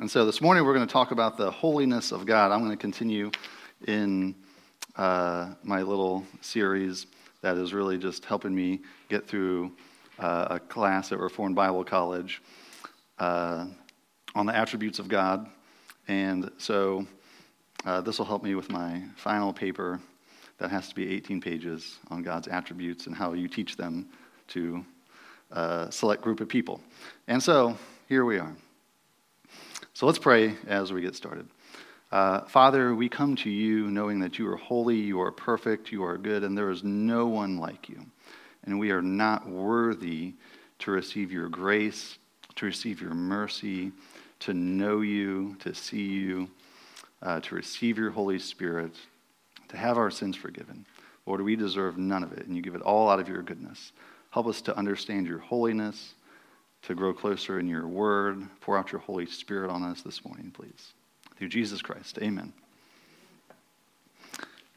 And so this morning we're going to talk about the holiness of God. I'm going to continue in my little series that is really just helping me get through a class at Reformed Bible College on the attributes of God. And so this will help me with my final paper that has to be 18 pages on God's attributes and how you teach them to a select group of people. And so here we are. So let's pray as we get started. Father, we come to you knowing that you are holy, you are perfect, you are good, and there is no one like you. And we are not worthy to receive your grace, to receive your mercy, to know you, to see you, to receive your Holy Spirit, to have our sins forgiven. Lord, we deserve none of it, and you give it all out of your goodness. Help us to understand your holiness, to grow closer in your word. Pour out your Holy Spirit on us this morning, please. Through Jesus Christ, amen.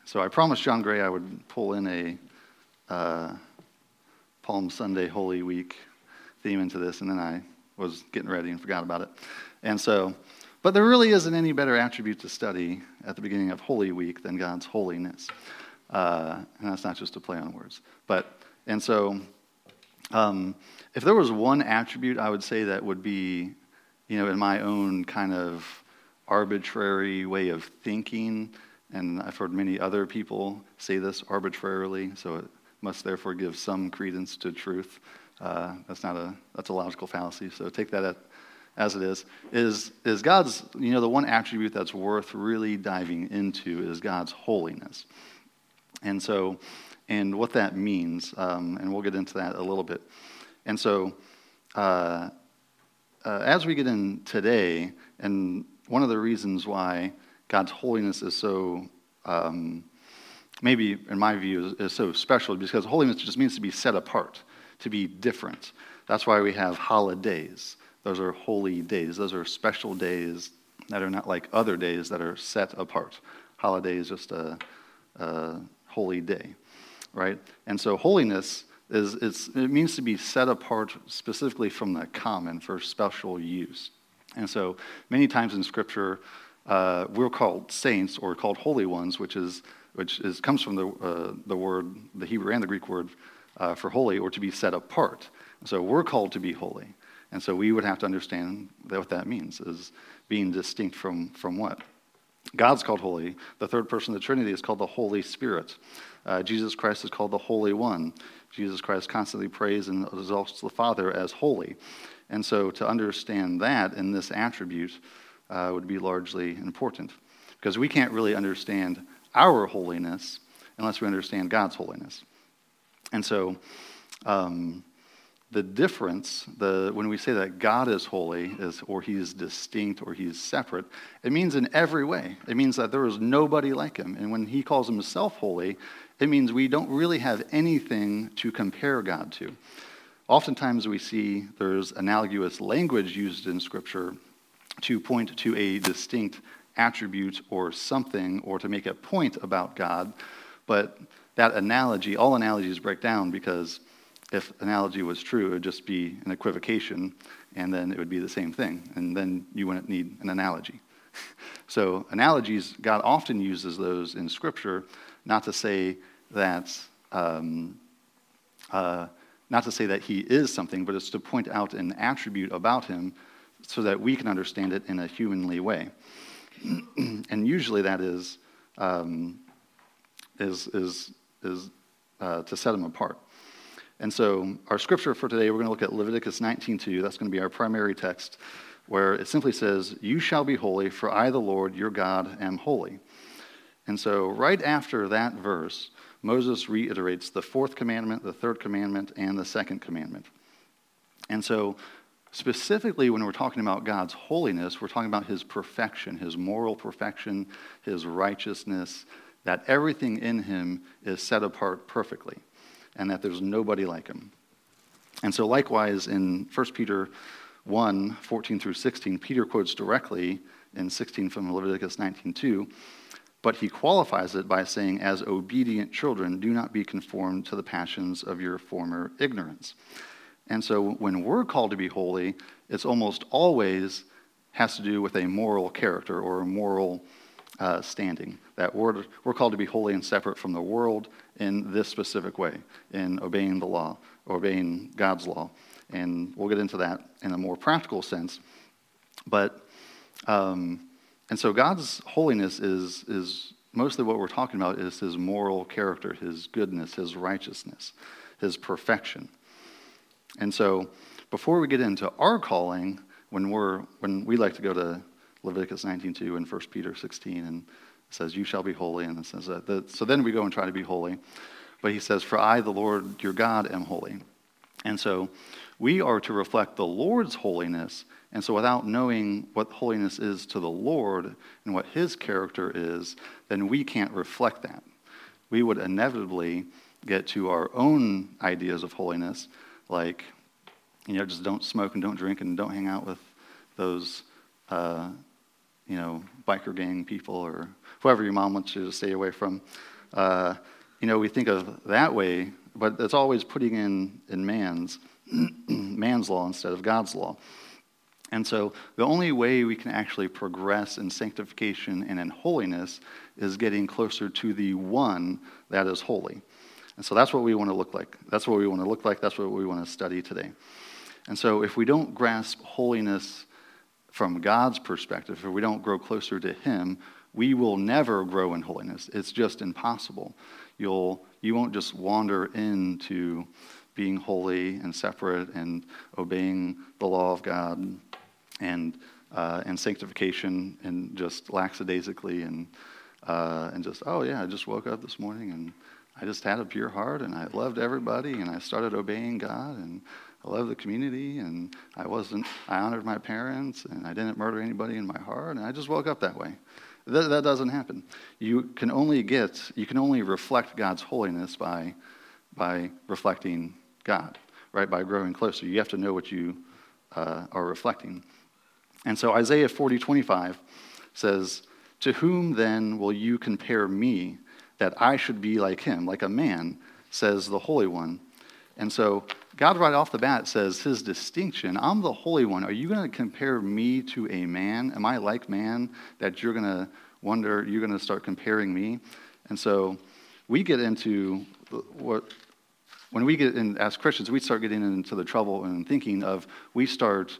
So I promised John Gray I would pull in a Palm Sunday, Holy Week theme into this, and then I was getting ready and forgot about it. And so, but there really isn't any better attribute to study at the beginning of Holy Week than God's holiness. And that's not just a play on words. But, and so, if there was one attribute I would say that would be, you know, in my own kind of arbitrary way of thinking, and I've heard many other people say this arbitrarily, so it must therefore give some credence to truth. That's a logical fallacy, so take that as it is God's, you know, the one attribute that's worth really diving into is God's holiness. And so, and what that means, and we'll get into that a little bit. And so, as we get in today, and one of the reasons why God's holiness is so, maybe in my view, is so special, because holiness just means to be set apart, to be different. That's why we have holidays. Those are holy days. Those are special days that are not like other days that are set apart. Holiday is just a holy day, right? And so holiness it means to be set apart specifically from the common for special use. And so many times in Scripture, we're called saints or called holy ones, which comes from the word, the Hebrew and the Greek word for holy, or to be set apart. And so we're called to be holy, and so we would have to understand that what that means is being distinct from what God's called holy. The third person of the Trinity is called the Holy Spirit. Jesus Christ is called the Holy One. Jesus Christ constantly prays and exalts the Father as holy. And so to understand that in this attribute would be largely important, because we can't really understand our holiness unless we understand God's holiness. And so the difference, when we say that God is holy, or he is distinct, or he is separate, it means in every way. It means that there is nobody like him. And when he calls himself holy, it means we don't really have anything to compare God to. Oftentimes we see there's analogous language used in Scripture to point to a distinct attribute or something, or to make a point about God, but that analogy, all analogies break down, because if analogy was true, it would just be an equivocation, and then it would be the same thing, and then you wouldn't need an analogy. So analogies, God often uses those in Scripture, not to say that he is something, but it's to point out an attribute about him so that we can understand it in a humanly way. And usually that is to set him apart. And so our scripture for today, we're going to look at Leviticus 19:2. That's going to be our primary text, where it simply says, "You shall be holy, for I, the Lord, your God, am holy." And so right after that verse, Moses reiterates the fourth commandment, the third commandment, and the second commandment. And so specifically when we're talking about God's holiness, we're talking about his perfection, his moral perfection, his righteousness, that everything in him is set apart perfectly, and that there's nobody like him. And so likewise in 1 Peter 1, 14 through 16, Peter quotes directly in 16 from Leviticus 19:2, but he qualifies it by saying, "As obedient children, do not be conformed to the passions of your former ignorance." And so when we're called to be holy, it's almost always has to do with a moral character or a moral standing. That we're called to be holy and separate from the world in this specific way, in obeying the law, obeying God's law. And we'll get into that in a more practical sense. But, and so God's holiness is mostly what we're talking about is his moral character, his goodness, his righteousness, his perfection. And so before we get into our calling, when we like to go to Leviticus 19:2 and 1 Peter 16, and it says, you shall be holy, and it says that. So then we go and try to be holy. But he says, for I, the Lord, your God, am holy. And so we are to reflect the Lord's holiness. And so without knowing what holiness is to the Lord and what his character is, then we can't reflect that. We would inevitably get to our own ideas of holiness, like, you know, just don't smoke and don't drink and don't hang out with those, biker gang people or whoever your mom wants you to stay away from. We think of that way, but it's always putting in man's law instead of God's law. And so the only way we can actually progress in sanctification and in holiness is getting closer to the one that is holy. And so that's what we want to look like. That's what we want to look like. That's what we want to study today. And so if we don't grasp holiness from God's perspective, if we don't grow closer to him, we will never grow in holiness. It's just impossible. You won't just wander into being holy and separate and obeying the law of God and sanctification, and just lackadaisically, and I just woke up this morning, and I just had a pure heart, and I loved everybody, and I started obeying God, and I loved the community, and I honored my parents, and I didn't murder anybody in my heart, and I just woke up that way. That doesn't happen. You can only reflect God's holiness by reflecting God, right? By growing closer, you have to know what you are reflecting. And so Isaiah 40:25 says, to whom then will you compare me that I should be like him, like a man, says the Holy One. And so God right off the bat says his distinction, I'm the Holy One. Are you going to compare me to a man? Am I like man that you're going to start comparing me? And so we get into when we get in as Christians, we start getting into the trouble and thinking of, we start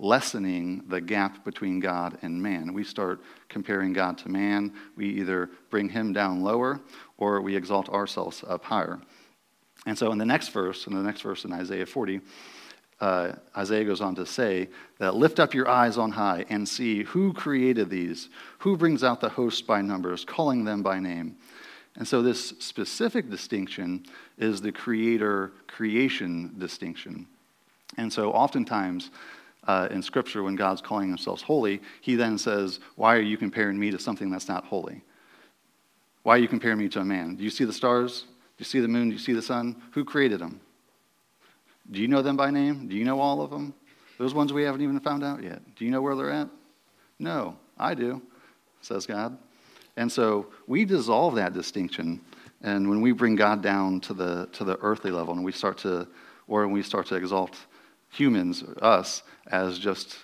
lessening the gap between God and man. We start comparing God to man. We either bring him down lower or we exalt ourselves up higher. And so in the next verse in Isaiah 40, Isaiah goes on to say that lift up your eyes on high and see who created these, who brings out the host by numbers, calling them by name. And so this specific distinction is the creator-creation distinction. And so oftentimes in Scripture, when God's calling himself holy, he then says, why are you comparing me to something that's not holy? Why are you comparing me to a man? Do you see the stars? Do you see the moon? Do you see the sun? Who created them? Do you know them by name? Do you know all of them? Those ones we haven't even found out yet. Do you know where they're at? No, I do, says God. And so we dissolve that distinction. And when we bring God down to the earthly level and we start to exalt humans, us, as just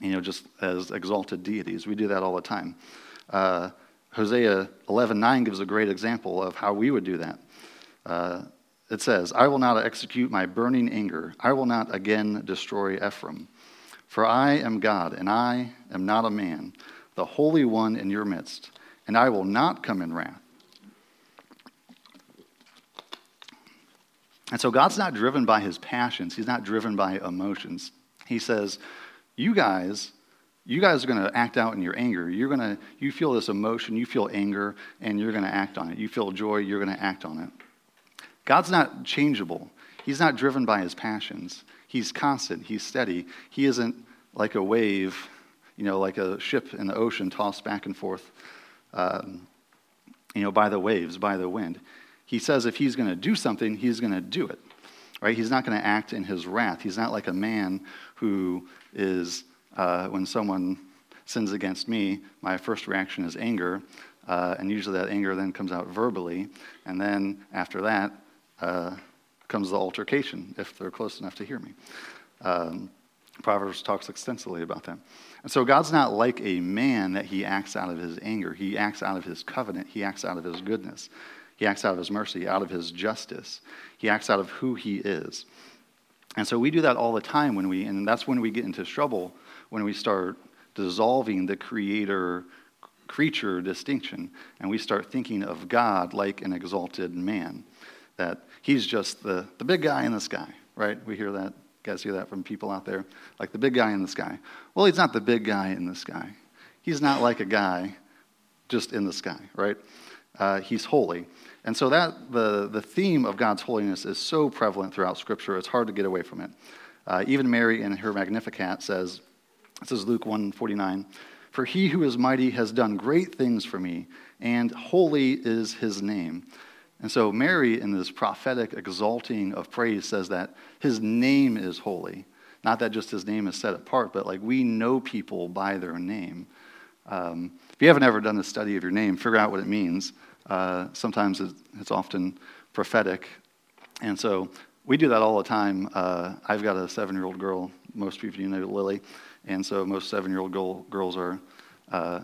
just as exalted deities. We do that all the time. Hosea 11:9 gives a great example of how we would do that. It says, I will not execute my burning anger. I will not again destroy Ephraim. For I am God, and I am not a man, the Holy One in your midst, and I will not come in wrath. And so God's not driven by his passions. He's not driven by emotions. He says, you guys are going to act out in your anger. You feel this emotion, you feel anger, and you're going to act on it. You feel joy, you're going to act on it. God's not changeable. He's not driven by his passions. He's constant. He's steady. He isn't like a wave, like a ship in the ocean tossed back and forth, by the waves, by the wind. He says if he's going to do something, he's going to do it, right? He's not going to act in his wrath. He's not like a man who is, when someone sins against me, my first reaction is anger, and usually that anger then comes out verbally, and then after that comes the altercation, if they're close enough to hear me. Proverbs talks extensively about that. And so God's not like a man that he acts out of his anger. He acts out of his covenant. He acts out of his goodness. He acts out of his mercy, out of his justice. He acts out of who he is. And so we do that all the time when we, and that's when we get into trouble, when we start dissolving the creator-creature distinction, and we start thinking of God like an exalted man, that he's just the big guy in the sky, right? We hear that. You guys hear that from people out there? Like the big guy in the sky. Well, he's not the big guy in the sky. He's not like a guy just in the sky, right? He's holy. And so that the theme of God's holiness is so prevalent throughout Scripture, it's hard to get away from it. Even Mary in her Magnificat says, this is Luke 1:49, "For he who is mighty has done great things for me, and holy is his name." And so Mary, in this prophetic exalting of praise, says that his name is holy. Not that just his name is set apart, but like we know people by their name. If you haven't ever done a study of your name, figure out what it means. Sometimes it's often prophetic. And so we do that all the time. I've got a 7-year-old girl. Most people you know Lily. And so most 7-year-old girls are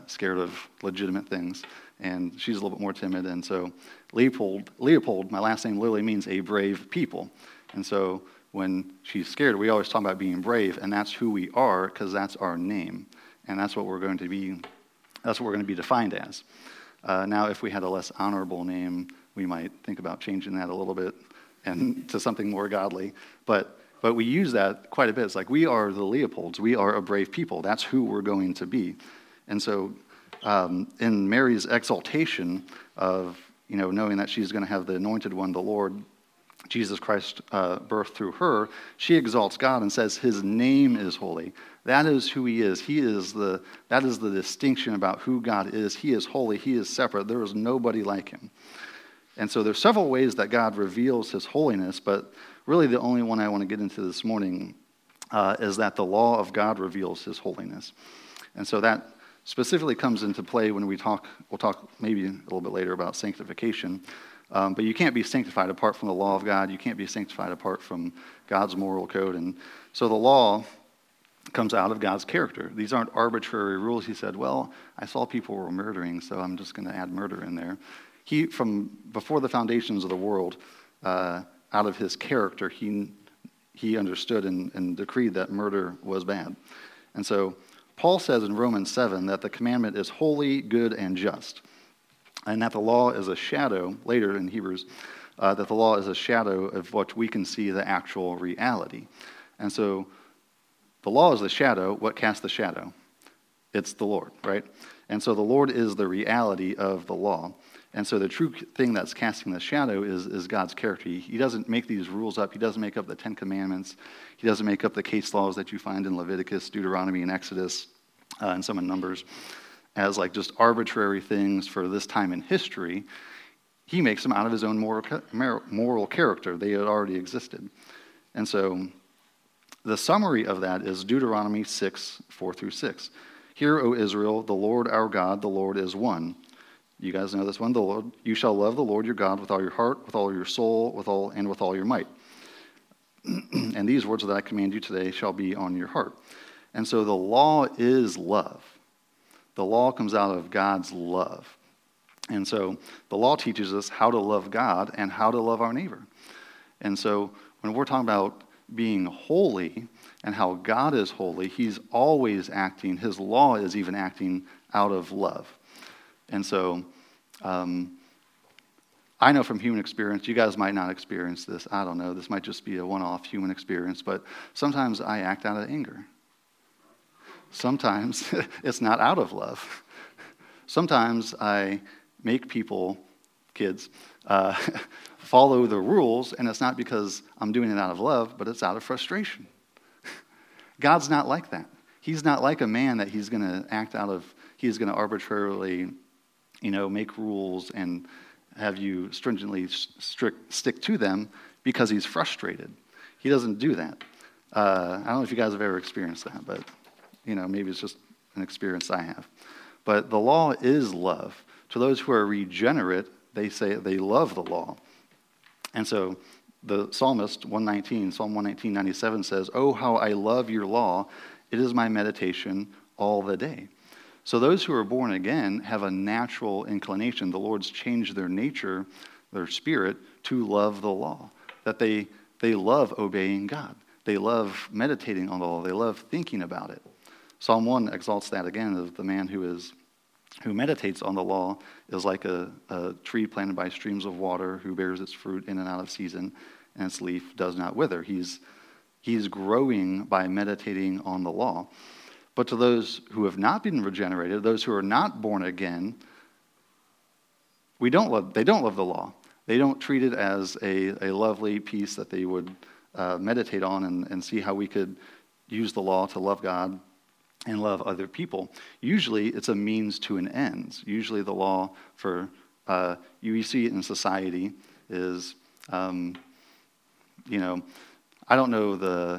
scared of legitimate things. And she's a little bit more timid. And so Leopold, my last name Lily, means a brave people. And so when she's scared, we always talk about being brave. And that's who we are because that's our name. And that's what we're going to be. That's what we're going to be defined as. Now, if we had a less honorable name, we might think about changing that a little bit and to something more godly. But we use that quite a bit. It's like we are the Leopolds. We are a brave people. That's who we're going to be. And so in Mary's exaltation of knowing that she's going to have the anointed one, the Lord, Jesus Christ, birthed through her, she exalts God and says his name is holy. That is who he is. That is the distinction about who God is. He is holy. He is separate. There is nobody like him. And so there's several ways that God reveals his holiness, but really the only one I want to get into this morning is that the law of God reveals his holiness. And so that specifically comes into play when we'll talk maybe a little bit later about sanctification. But you can't be sanctified apart from the law of God. You can't be sanctified apart from God's moral code. And so the law comes out of God's character. These aren't arbitrary rules. He said, well, I saw people were murdering, so I'm just going to add murder in there. He, from before the foundations of the world, out of his character, he understood and decreed that murder was bad. And so Paul says in Romans 7 that the commandment is holy, good, and just. And that the law is a shadow, later in Hebrews, that the law is a shadow of what we can see the actual reality. And so the law is the shadow. What casts the shadow? It's the Lord, right? And so the Lord is the reality of the law. And so the true thing that's casting the shadow is God's character. He doesn't make these rules up. He doesn't make up the Ten Commandments. He doesn't make up the case laws that you find in Leviticus, Deuteronomy, and Exodus, and some in Numbers, as like just arbitrary things for this time in history. He makes them out of his own moral character. They had already existed. And so the summary of that is Deuteronomy 6:4-6. "Hear, O Israel, the Lord our God, the Lord is one." You guys know this one. "The Lord, you shall love the Lord your God with all your heart, with all your soul, with all your might. And these words that I command you today shall be on your heart." And so the law is love. The law comes out of God's love. And so the law teaches us how to love God and how to love our neighbor. And so when we're talking about being holy and how God is holy, he's always acting, his law is even acting out of love. And so I know from human experience, you guys might not experience this, I don't know, this might just be a one-off human experience, but sometimes I act out of anger. Sometimes it's not out of love. Sometimes I make people, kids, follow the rules, and it's not because I'm doing it out of love, but it's out of frustration. God's not like that. He's not like a man that he's going to act out of, he's going to arbitrarily, make rules and have you stringently stick to them because he's frustrated. He doesn't do that. I don't know if you guys have ever experienced that, but maybe it's just an experience I have. But the law is love. To those who are regenerate, they say they love the law. And so The psalmist, Psalm 119, 97 says, "Oh, how I love your law. It is my meditation all the day." So those who are born again have a natural inclination. The Lord's changed their nature, their spirit, to love the law, that they love obeying God. They love meditating on the law. They love thinking about it. Psalm 1 exalts that again, of the man who meditates on the law is like a tree planted by streams of water, who bears its fruit in and out of season, and its leaf does not wither. He's growing by meditating on the law. But to those who have not been regenerated, those who are not born again, they don't love the law. They don't treat it as a lovely piece that they would meditate on and see how we could use the law to love God and love other people. Usually it's a means to an end. Usually the law for, you see it in society is, I don't know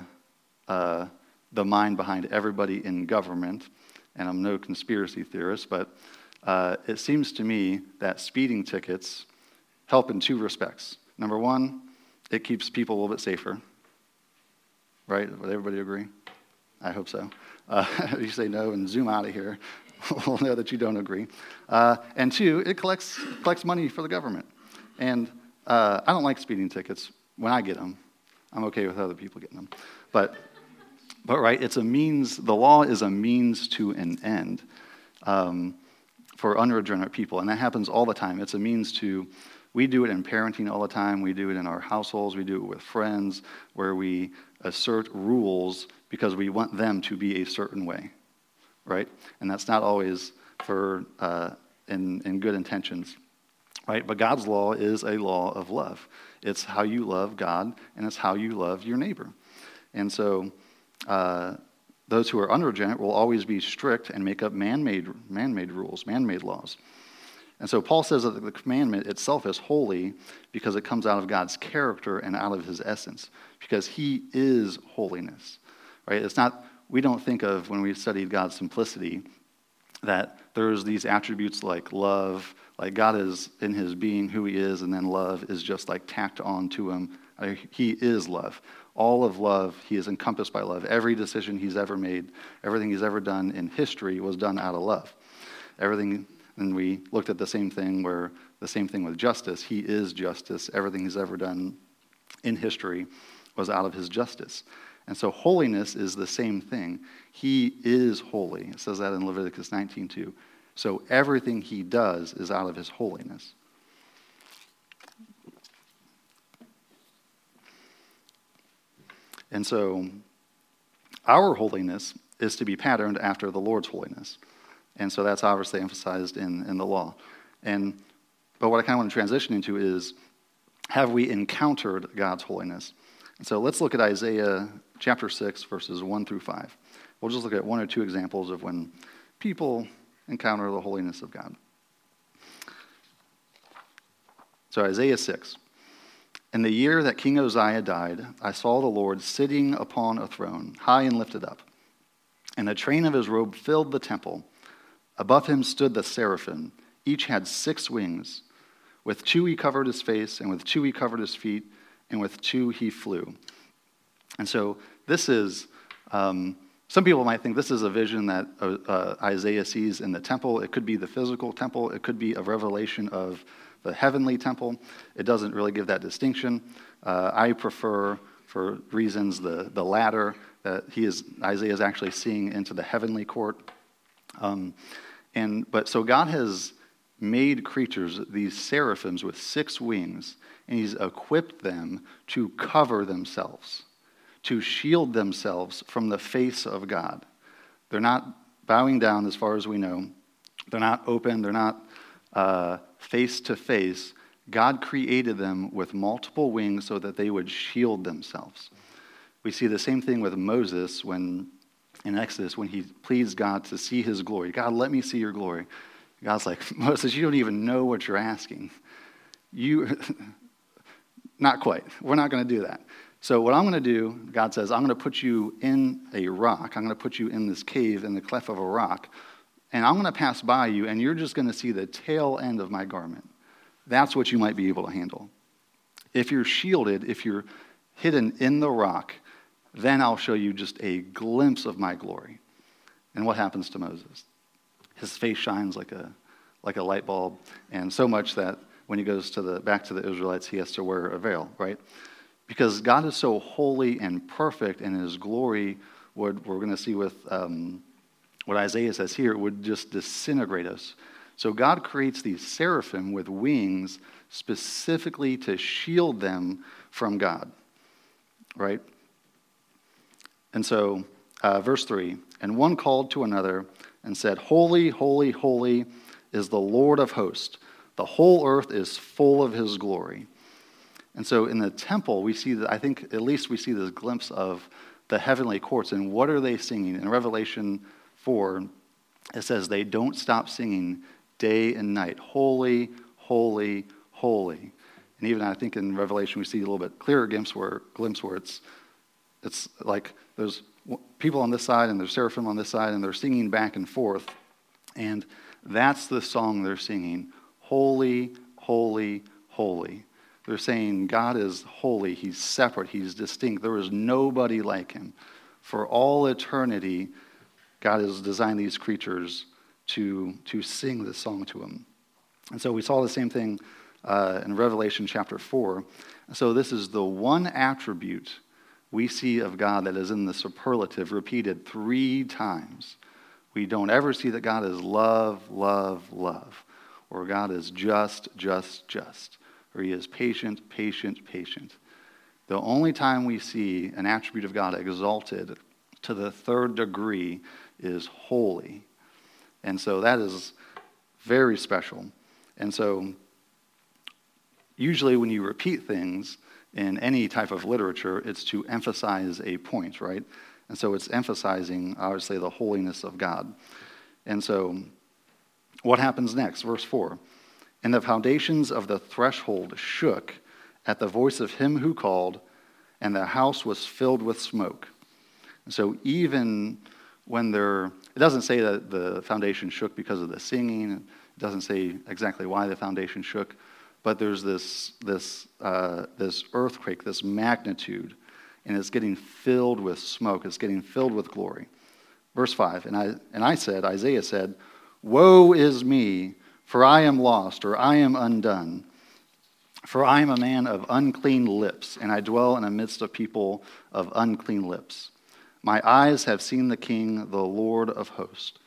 the mind behind everybody in government, and I'm no conspiracy theorist, but it seems to me that speeding tickets help in two respects. Number one, it keeps people a little bit safer, right? Would everybody agree? I hope so. You say no and zoom out of here, we'll know that you don't agree. And two, it collects money for the government. And I don't like speeding tickets when I get them. I'm okay with other people getting them. But right, it's a means. The law is a means to an end for unregenerate people, and that happens all the time. It's a means to. We do it in parenting all the time. We do it in our households. We do it with friends, where we assert rules because we want them to be a certain way, right? And that's not always for in good intentions, right? But God's law is a law of love. It's how you love God, and it's how you love your neighbor. And so those who are unregenerate will always be strict and make up man-made rules, man-made laws. And so Paul says that the commandment itself is holy because it comes out of God's character and out of his essence, because he is holiness, right? It's not, we don't think of when we studied God's simplicity that there's these attributes like love, like God is in his being who he is, and then love is just like tacked on to him. He is love. All of love, he is encompassed by love. Every decision he's ever made, everything he's ever done in history was done out of love. Everything. And we looked at the same thing with justice. He is justice. Everything he's ever done in history was out of his justice. And so holiness is the same thing. He is holy. It says that in Leviticus 19:2. So everything he does is out of his holiness. And so our holiness is to be patterned after the Lord's holiness. And so that's obviously emphasized in the law. But what I kind of want to transition into is, have we encountered God's holiness? And so let's look at Isaiah chapter 6, verses 1 through 5. We'll just look at one or two examples of when people encounter the holiness of God. So Isaiah 6. "In the year that King Uzziah died, I saw the Lord sitting upon a throne, high and lifted up, and the train of his robe filled the temple. Above him stood the seraphim. Each had 6 wings. With 2 he covered his face, and with 2 he covered his feet, and with 2 he flew." And so this is, some people might think this is a vision that Isaiah sees in the temple. It could be the physical temple. It could be a revelation of the heavenly temple. It doesn't really give that distinction. I prefer, for reasons, the latter, that Isaiah is actually seeing into the heavenly court. So God has made creatures, these seraphims, with 6 wings, and he's equipped them to cover themselves, to shield themselves from the face of God. They're not bowing down, as far as we know. They're not open. They're not face to face. God created them with multiple wings so that they would shield themselves. We see the same thing with Moses in Exodus, when he pleads God to see his glory. "God, let me see your glory." God's like, "Moses, you don't even know what you're asking. Not quite. We're not going to do that. So what I'm going to do," God says, "I'm going to put you in a rock. I'm going to put you in this cave, in the cleft of a rock, and I'm going to pass by you, and you're just going to see the tail end of my garment. That's what you might be able to handle." If you're shielded, if you're hidden in the rock, then I'll show you just a glimpse of my glory. And what happens to Moses? His face shines like a light bulb, and so much that when he goes to back to the Israelites, he has to wear a veil, right? Because God is so holy and perfect, and his glory, what we're going to see with what Isaiah says here, would just disintegrate us. So God creates these seraphim with wings specifically to shield them from God, right? And so, verse 3, and one called to another and said, "Holy, holy, holy is the Lord of hosts. The whole earth is full of his glory." And so in the temple, we see that, I think at least we see this glimpse of the heavenly courts. And what are they singing? In Revelation 4, it says they don't stop singing day and night. Holy, holy, holy. And even I think in Revelation, we see a little bit clearer glimpse where it's like there's people on this side and there's seraphim on this side, and they're singing back and forth. And that's the song they're singing. Holy, holy, holy. They're saying God is holy. He's separate. He's distinct. There is nobody like him. For all eternity, God has designed these creatures to sing this song to him. And so we saw the same thing in Revelation chapter 4. So this is the one attribute we see of God that is in the superlative, repeated 3 times. We don't ever see that God is love, love, love, or God is just, just, or he is patient, patient, patient. The only time we see an attribute of God exalted to the third degree is holy. And so that is very special. And so usually when you repeat things in any type of literature, it's to emphasize a point, right? And so it's emphasizing, obviously, the holiness of God. And so what happens next? Verse 4. And the foundations of the threshold shook at the voice of him who called, and the house was filled with smoke. And so even when it doesn't say that the foundation shook because of the singing. It doesn't say exactly why the foundation shook. But there's this earthquake, this magnitude, and it's getting filled with smoke. It's getting filled with glory. Verse 5, Isaiah said, "Woe is me, for I am lost, or I am undone. For I am a man of unclean lips, and I dwell in the midst of people of unclean lips. My eyes have seen the King, the Lord of hosts."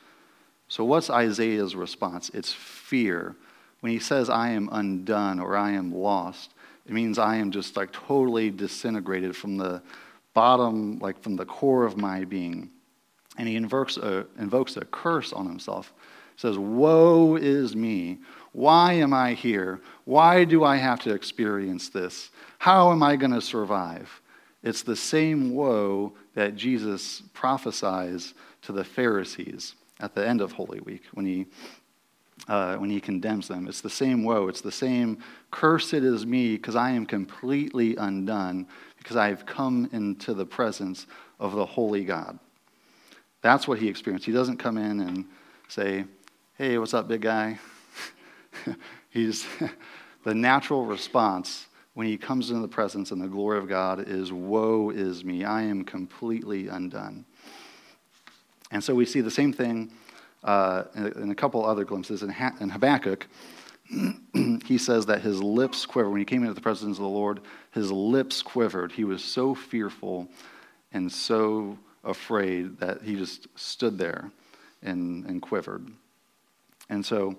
So what's Isaiah's response? It's fear. When he says, "I am undone," or "I am lost," it means I am just like totally disintegrated from the bottom, like from the core of my being. And he invokes a curse on himself. He says, "Woe is me. Why am I here? Why do I have to experience this? How am I going to survive?" It's the same woe that Jesus prophesies to the Pharisees at the end of Holy Week when he condemns them. It's the same woe. It's the same, "Cursed is me, because I am completely undone, because I have come into the presence of the holy God." That's what he experienced. He doesn't come in and say, "Hey, what's up, big guy?" He's the natural response when he comes into the presence and the glory of God is, "Woe is me. I am completely undone." And so we see the same thing in a couple other glimpses. In Habakkuk, he says that his lips quivered. When he came into the presence of the Lord, his lips quivered. He was so fearful and so afraid that he just stood there and quivered. And so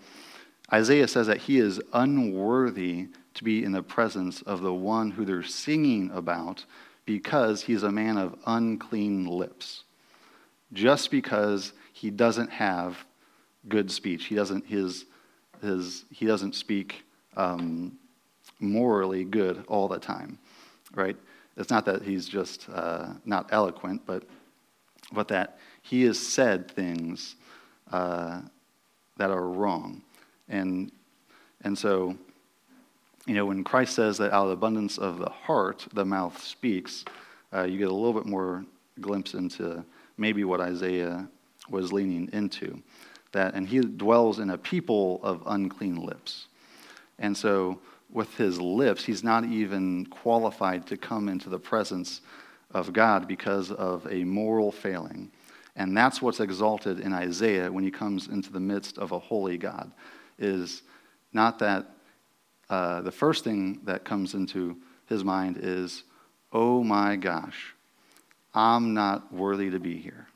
Isaiah says that he is unworthy to be in the presence of the one who they're singing about because he's a man of unclean lips. Just because he doesn't have good speech, he doesn't speak morally good all the time, right? It's not that he's just not eloquent, but that he has said things that are wrong, and so, you know, when Christ says that out of the abundance of the heart the mouth speaks, you get a little bit more glimpse into maybe what Isaiah was leaning into, that and he dwells in a people of unclean lips, and so with his lips, he's not even qualified to come into the presence of God because of a moral failing. And that's what's exalted in Isaiah when he comes into the midst of a holy God, is not that the first thing that comes into his mind is, oh my gosh, I'm not worthy to be here.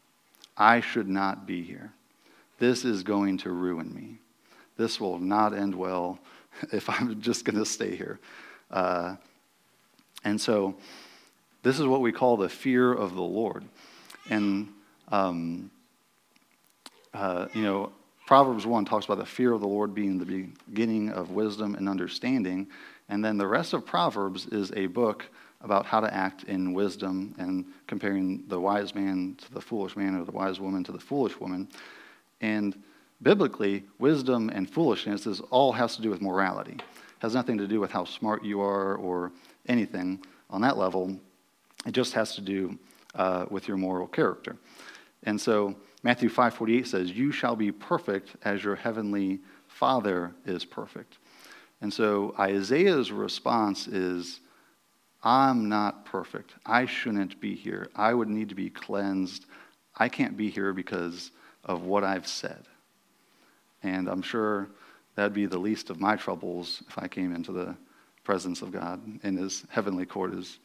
I should not be here. This is going to ruin me. This will not end well if I'm just going to stay here. And so this is what we call the fear of the Lord. And Proverbs 1 talks about the fear of the Lord being the beginning of wisdom and understanding. And then the rest of Proverbs is a book about how to act in wisdom and comparing the wise man to the foolish man or the wise woman to the foolish woman. And biblically, wisdom and foolishness all has to do with morality. It has nothing to do with how smart you are or anything on that level. It just has to do with your moral character. And so Matthew 5:48 says, you shall be perfect as your heavenly Father is perfect. And so Isaiah's response is, I'm not perfect. I shouldn't be here. I would need to be cleansed. I can't be here because of what I've said. And I'm sure that'd be the least of my troubles if I came into the presence of God in his heavenly court is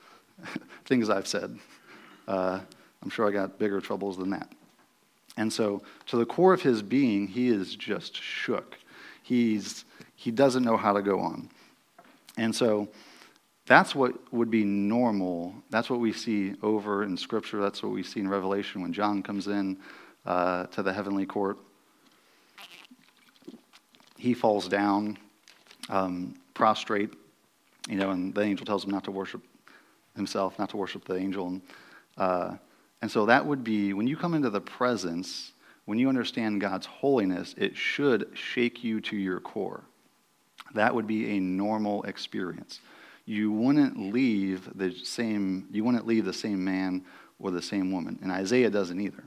things I've said. I'm sure I got bigger troubles than that. And so to the core of his being, he is just shook. He doesn't know how to go on. And so that's what would be normal. That's what we see over in Scripture. That's what we see in Revelation when John comes in to the heavenly court. He falls down, prostrate, and the angel tells him not to worship himself, not to worship the angel. And so that would be, when you come into the presence, when you understand God's holiness, it should shake you to your core. That would be a normal experience. You wouldn't leave the same man or the same woman. And Isaiah doesn't either.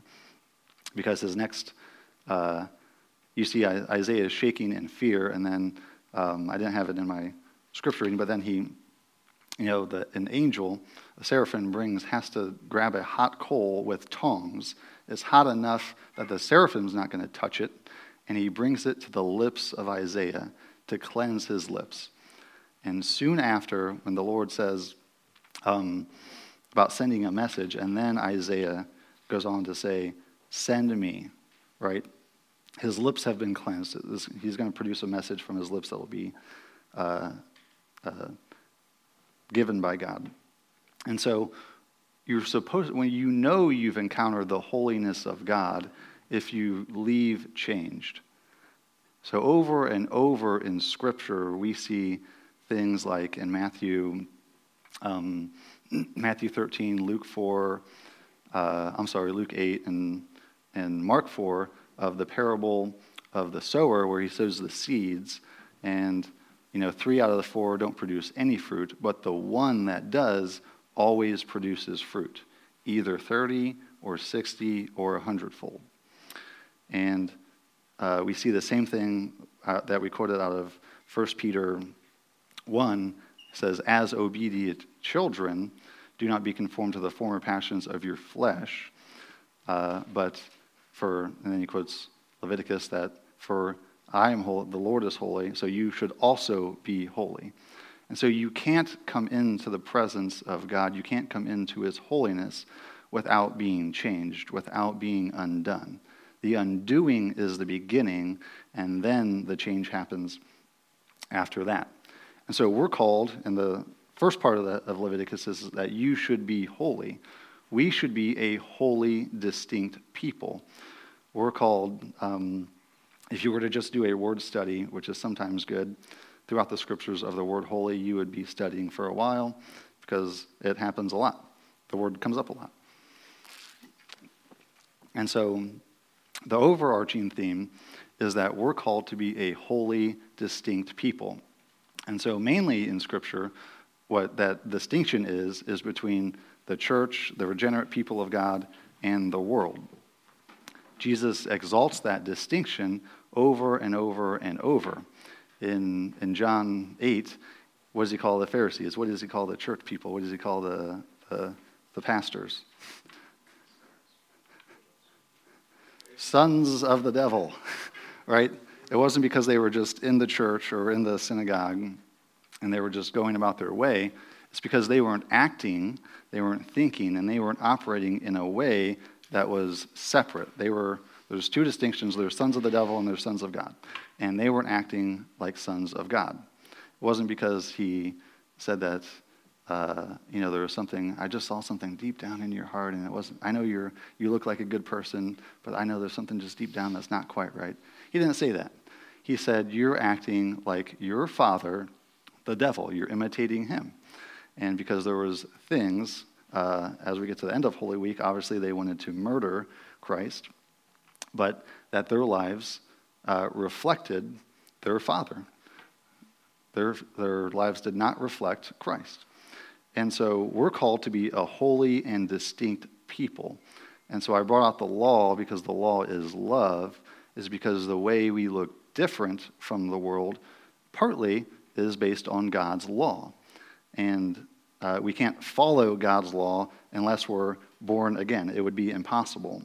Because his next, you see Isaiah is shaking in fear, and then, I didn't have it in my scripture reading, but then he, an angel, a seraphim has to grab a hot coal with tongs. It's hot enough that the seraphim's not going to touch it, and he brings it to the lips of Isaiah to cleanse his lips. And soon after, when the Lord says about sending a message, and then Isaiah goes on to say, send me, right? His lips have been cleansed. He's going to produce a message from his lips that will be given by God. And so you're supposed, when you know you've encountered the holiness of God, if you leave changed. So over and over in Scripture, we see things like in Matthew 13, Luke 8, and Mark 4 of the parable of the sower where he sows the seeds, and 3 out of the 4 don't produce any fruit, but the one that does always produces fruit, either 30 or 60 or 100-fold. And we see the same thing that we quoted out of 1 Peter 1 says, as obedient children, do not be conformed to the former passions of your flesh, and then he quotes Leviticus that, for I am holy, the Lord is holy, so you should also be holy. And so you can't come into the presence of God, you can't come into his holiness without being changed, without being undone. The undoing is the beginning, and then the change happens after that. And so we're called, in the first part of Leviticus, is that you should be holy. We should be a holy, distinct people. We're called, if you were to just do a word study, which is sometimes good, throughout the scriptures of the word holy, you would be studying for a while because it happens a lot. The word comes up a lot. And so the overarching theme is that we're called to be a holy, distinct people. And so mainly in Scripture, what that distinction is between the church, the regenerate people of God, and the world. Jesus exalts that distinction over and over and over. In John 8, What does he call the Pharisees? What does he call the church people? What does he call the pastors? Sons of the devil, right? It wasn't because they were just in the church or in the synagogue and they were just going about their way. It's because they weren't acting, they weren't thinking, and they weren't operating in a way that was separate. There's two distinctions. There's sons of the devil and there's sons of God. And they weren't acting like sons of God. It wasn't because he said that, there was something, I just saw something deep down in your heart, and it wasn't, I know you look like a good person, but I know there's something just deep down that's not quite right. He didn't say that. He said, you're acting like your father, the devil. You're imitating him. And because there was things, as we get to the end of Holy Week, obviously they wanted to murder Christ, but that their lives reflected their father. Their lives did not reflect Christ. And so we're called to be a holy and distinct people. And so I brought out the law because the law is love, is because the way we look different from the world partly is based on God's law. And we can't follow God's law unless we're born again. It would be impossible.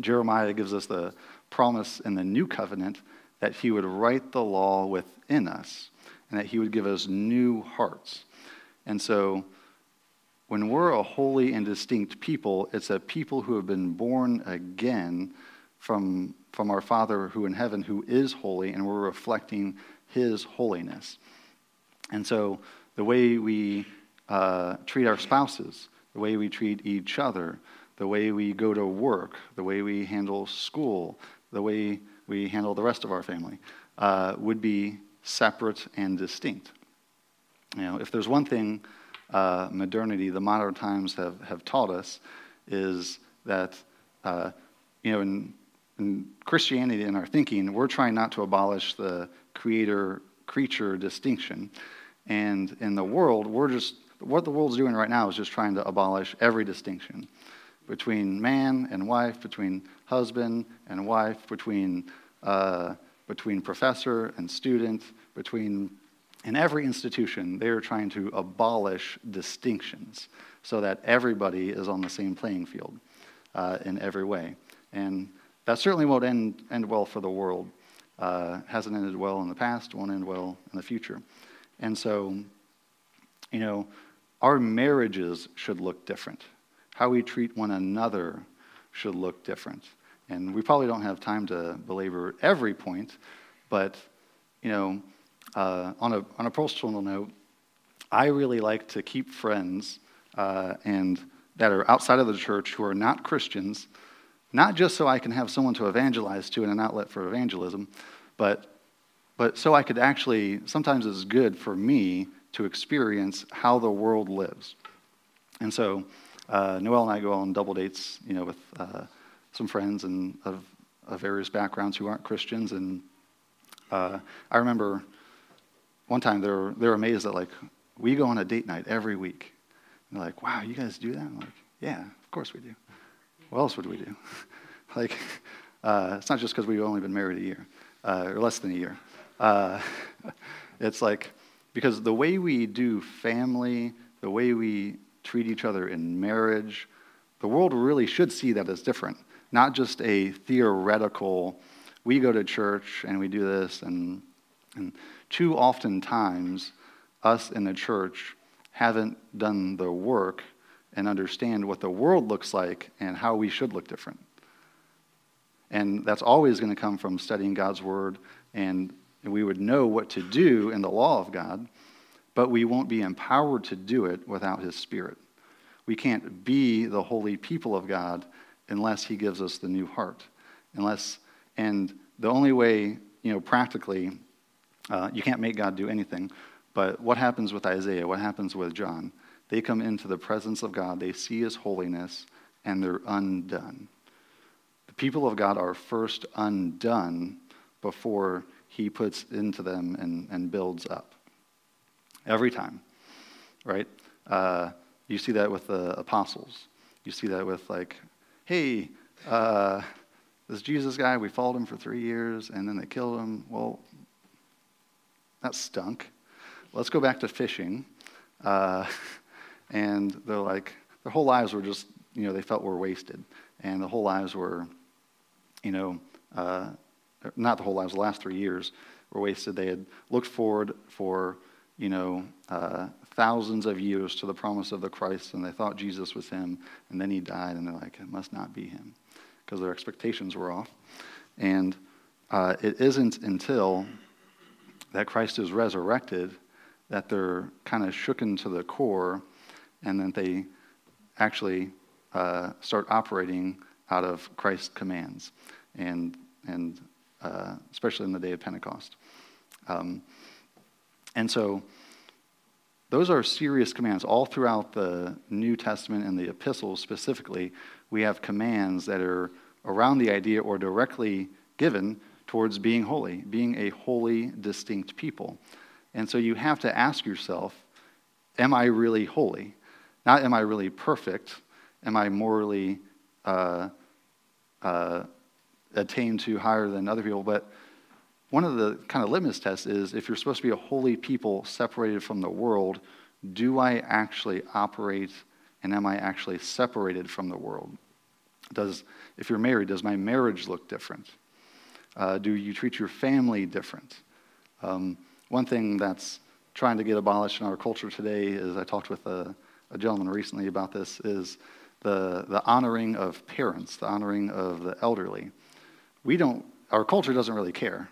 Jeremiah gives us the promise in the new covenant that he would write the law within us and that he would give us new hearts. And so when we're a holy and distinct people, it's a people who have been born again from our Father who in heaven, who is holy, and we're reflecting his holiness. And so the way we treat our spouses, the way we treat each other, the way we go to work, the way we handle school, the way we handle the rest of our family, would be separate and distinct. You know, if there's one thing modernity, the modern times have taught us, is that, in Christianity, in our thinking, we're trying not to abolish the creator-creature distinction. And in the world, what the world's doing right now is just trying to abolish every distinction between man and wife, between husband and wife, between professor and student, in every institution, they are trying to abolish distinctions so that everybody is on the same playing field in every way. And that certainly won't end well for the world. Hasn't ended well in the past, won't end well in the future. And so, our marriages should look different. How we treat one another should look different. And we probably don't have time to belabor every point, but, on a personal note, I really like to keep friends and that are outside of the church who are not Christians, not just so I can have someone to evangelize to and an outlet for evangelism, but so I could actually, sometimes it's good for me to experience how the world lives. And so Noelle and I go on double dates, with some friends and of various backgrounds who aren't Christians. And I remember one time they're amazed that, like, we go on a date night every week. And they're like, wow, you guys do that? I'm like, yeah, of course we do. What else would we do? It's not just because we've only been married a year or less than a year. It's like, because the way we do family, the way we treat each other in marriage, the world really should see that as different, not just a theoretical, we go to church and we do this, and too often times, us in the church haven't done the work and understand what the world looks like and how we should look different. And that's always going to come from studying God's word, and we would know what to do in the law of God, but we won't be empowered to do it without his Spirit. We can't be the holy people of God unless he gives us the new heart. And the only way, practically, you can't make God do anything, but what happens with Isaiah? What happens with John? They come into the presence of God, they see his holiness, and they're undone. The people of God are first undone before he puts into them and builds up. Every time, right? You see that with the apostles. You see that with, like, hey, this Jesus guy, we followed him for 3 years, and then they killed him. Well, that stunk. let's go back to fishing. And they're like, their whole lives were just, they felt were wasted. And the whole lives were, not the whole lives, the last 3 years were wasted. They had looked forward for, thousands of years to the promise of the Christ, and they thought Jesus was him, and then he died, and they're like, it must not be him, because their expectations were off. And it isn't until that Christ is resurrected that they're kind of shooken to the core, and that they actually start operating out of Christ's commands, and especially in the day of Pentecost. And so those are serious commands. All throughout the New Testament and the epistles specifically, we have commands that are around the idea or directly given towards being holy, being a holy, distinct people. And so you have to ask yourself, am I really holy? Not am I really perfect? Am I morally attained to higher than other people? But one of the kind of litmus tests is, if you're supposed to be a holy people separated from the world, do I actually operate, and am I actually separated from the world? If you're married, does my marriage look different? Do you treat your family different? One thing that's trying to get abolished in our culture today is, I talked with a gentleman recently about this, is the honoring of parents, the honoring of the elderly. Our culture doesn't really care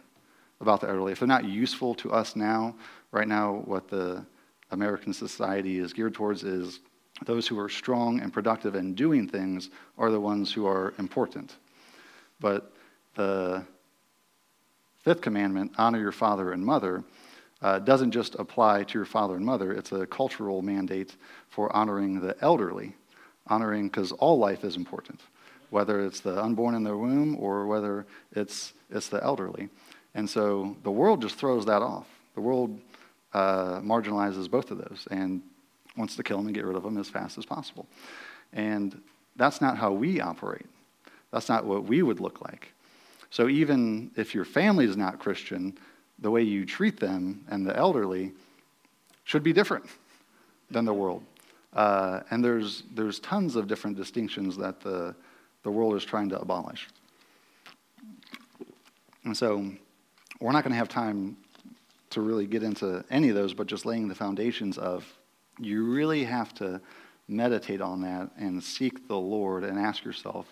about the elderly. If they're not useful to us now, right now what the American society is geared towards is those who are strong and productive and doing things are the ones who are important. But the fifth commandment, honor your father and mother, doesn't just apply to your father and mother. It's a cultural mandate for honoring the elderly, because all life is important, whether it's the unborn in their womb or whether it's the elderly. And so the world just throws that off. The world marginalizes both of those and wants to kill them and get rid of them as fast as possible. And that's not how we operate. That's not what we would look like. So even if your family is not Christian, the way you treat them and the elderly should be different than the world. And there's tons of different distinctions that the world is trying to abolish. And so we're not going to have time to really get into any of those, but just laying the foundations of, you really have to meditate on that and seek the Lord and ask yourself,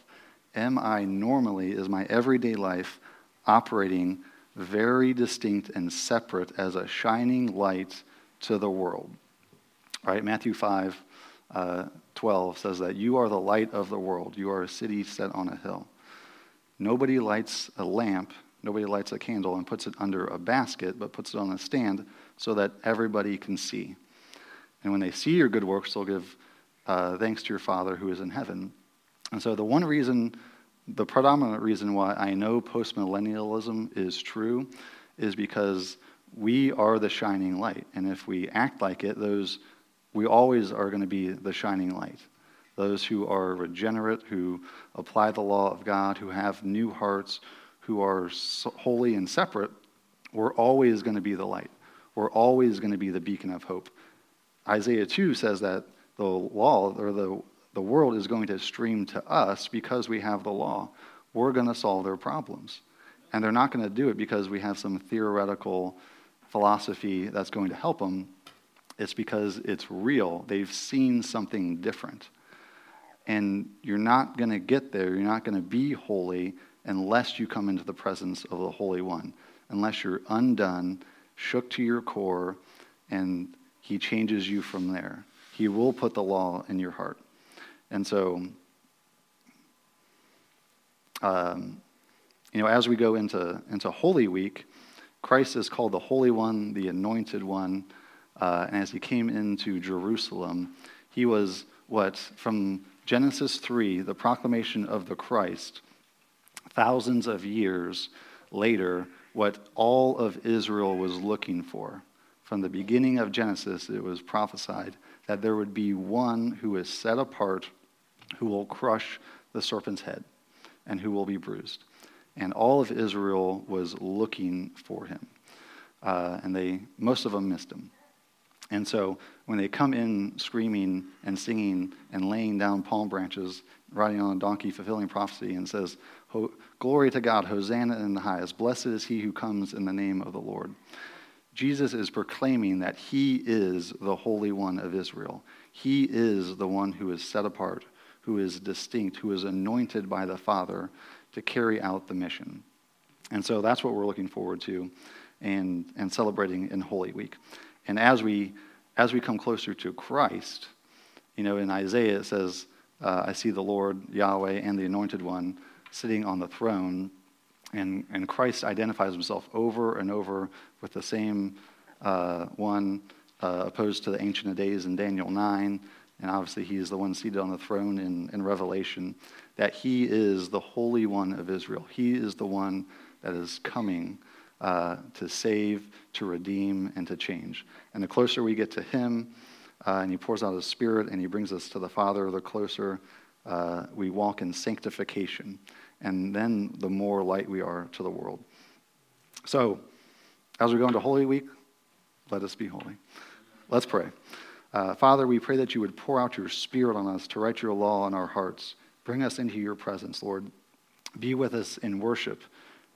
is my everyday life operating very distinct and separate as a shining light to the world? All right, Matthew 5, 12 says that you are the light of the world. You are a city set on a hill. Nobody lights a lamp, nobody lights a candle and puts it under a basket, but puts it on a stand so that everybody can see. And when they see your good works, they'll give thanks to your Father who is in heaven. And so the predominant reason why I know postmillennialism is true is because we are the shining light. And if we act like it, we always are going to be the shining light. Those who are regenerate, who apply the law of God, who have new hearts, who are holy and separate, we're always going to be the light. We're always going to be the beacon of hope. Isaiah 2 says that the law, or the world, is going to stream to us because we have the law. We're going to solve their problems. And they're not going to do it because we have some theoretical philosophy that's going to help them. It's because it's real. They've seen something different. And you're not going to get there. You're not going to be holy unless you come into the presence of the Holy One, unless you're undone, shook to your core, and he changes you from there. He will put the law in your heart. And so, as we go into Holy Week, Christ is called the Holy One, the Anointed One. And as he came into Jerusalem, he was from Genesis 3, the proclamation of the Christ, thousands of years later, what all of Israel was looking for. From the beginning of Genesis, it was prophesied that there would be one who is set apart, who will crush the serpent's head and who will be bruised. And all of Israel was looking for him. And most of them missed him. And so when they come in screaming and singing and laying down palm branches, riding on a donkey, fulfilling prophecy, and says, "Glory to God, Hosanna in the highest, blessed is he who comes in the name of the Lord." Jesus is proclaiming that he is the Holy One of Israel. He is the one who is set apart, who is distinct, who is anointed by the Father to carry out the mission. And so that's what we're looking forward to and celebrating in Holy Week. And as we come closer to Christ, you know, in Isaiah it says, I see the Lord, Yahweh, and the Anointed One sitting on the throne. And Christ identifies himself over and over with the same one opposed to the Ancient of Days in Daniel 9. And obviously he is the one seated on the throne in Revelation, that he is the Holy One of Israel. He is the one that is coming to save, to redeem, and to change. And the closer we get to him, and he pours out his Spirit, and he brings us to the Father, the closer we walk in sanctification. And then the more light we are to the world. So, as we go into Holy Week, let us be holy. Let's pray. Father, we pray that you would pour out your Spirit on us to write your law on our hearts. Bring us into your presence, Lord. Be with us in worship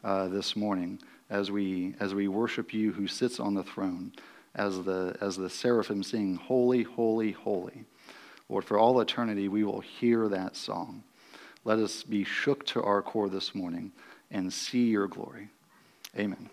this morning as we worship you who sits on the throne, as the seraphim sing, "Holy, holy, holy." Lord, for all eternity we will hear that song. Let us be shook to our core this morning and see your glory. Amen.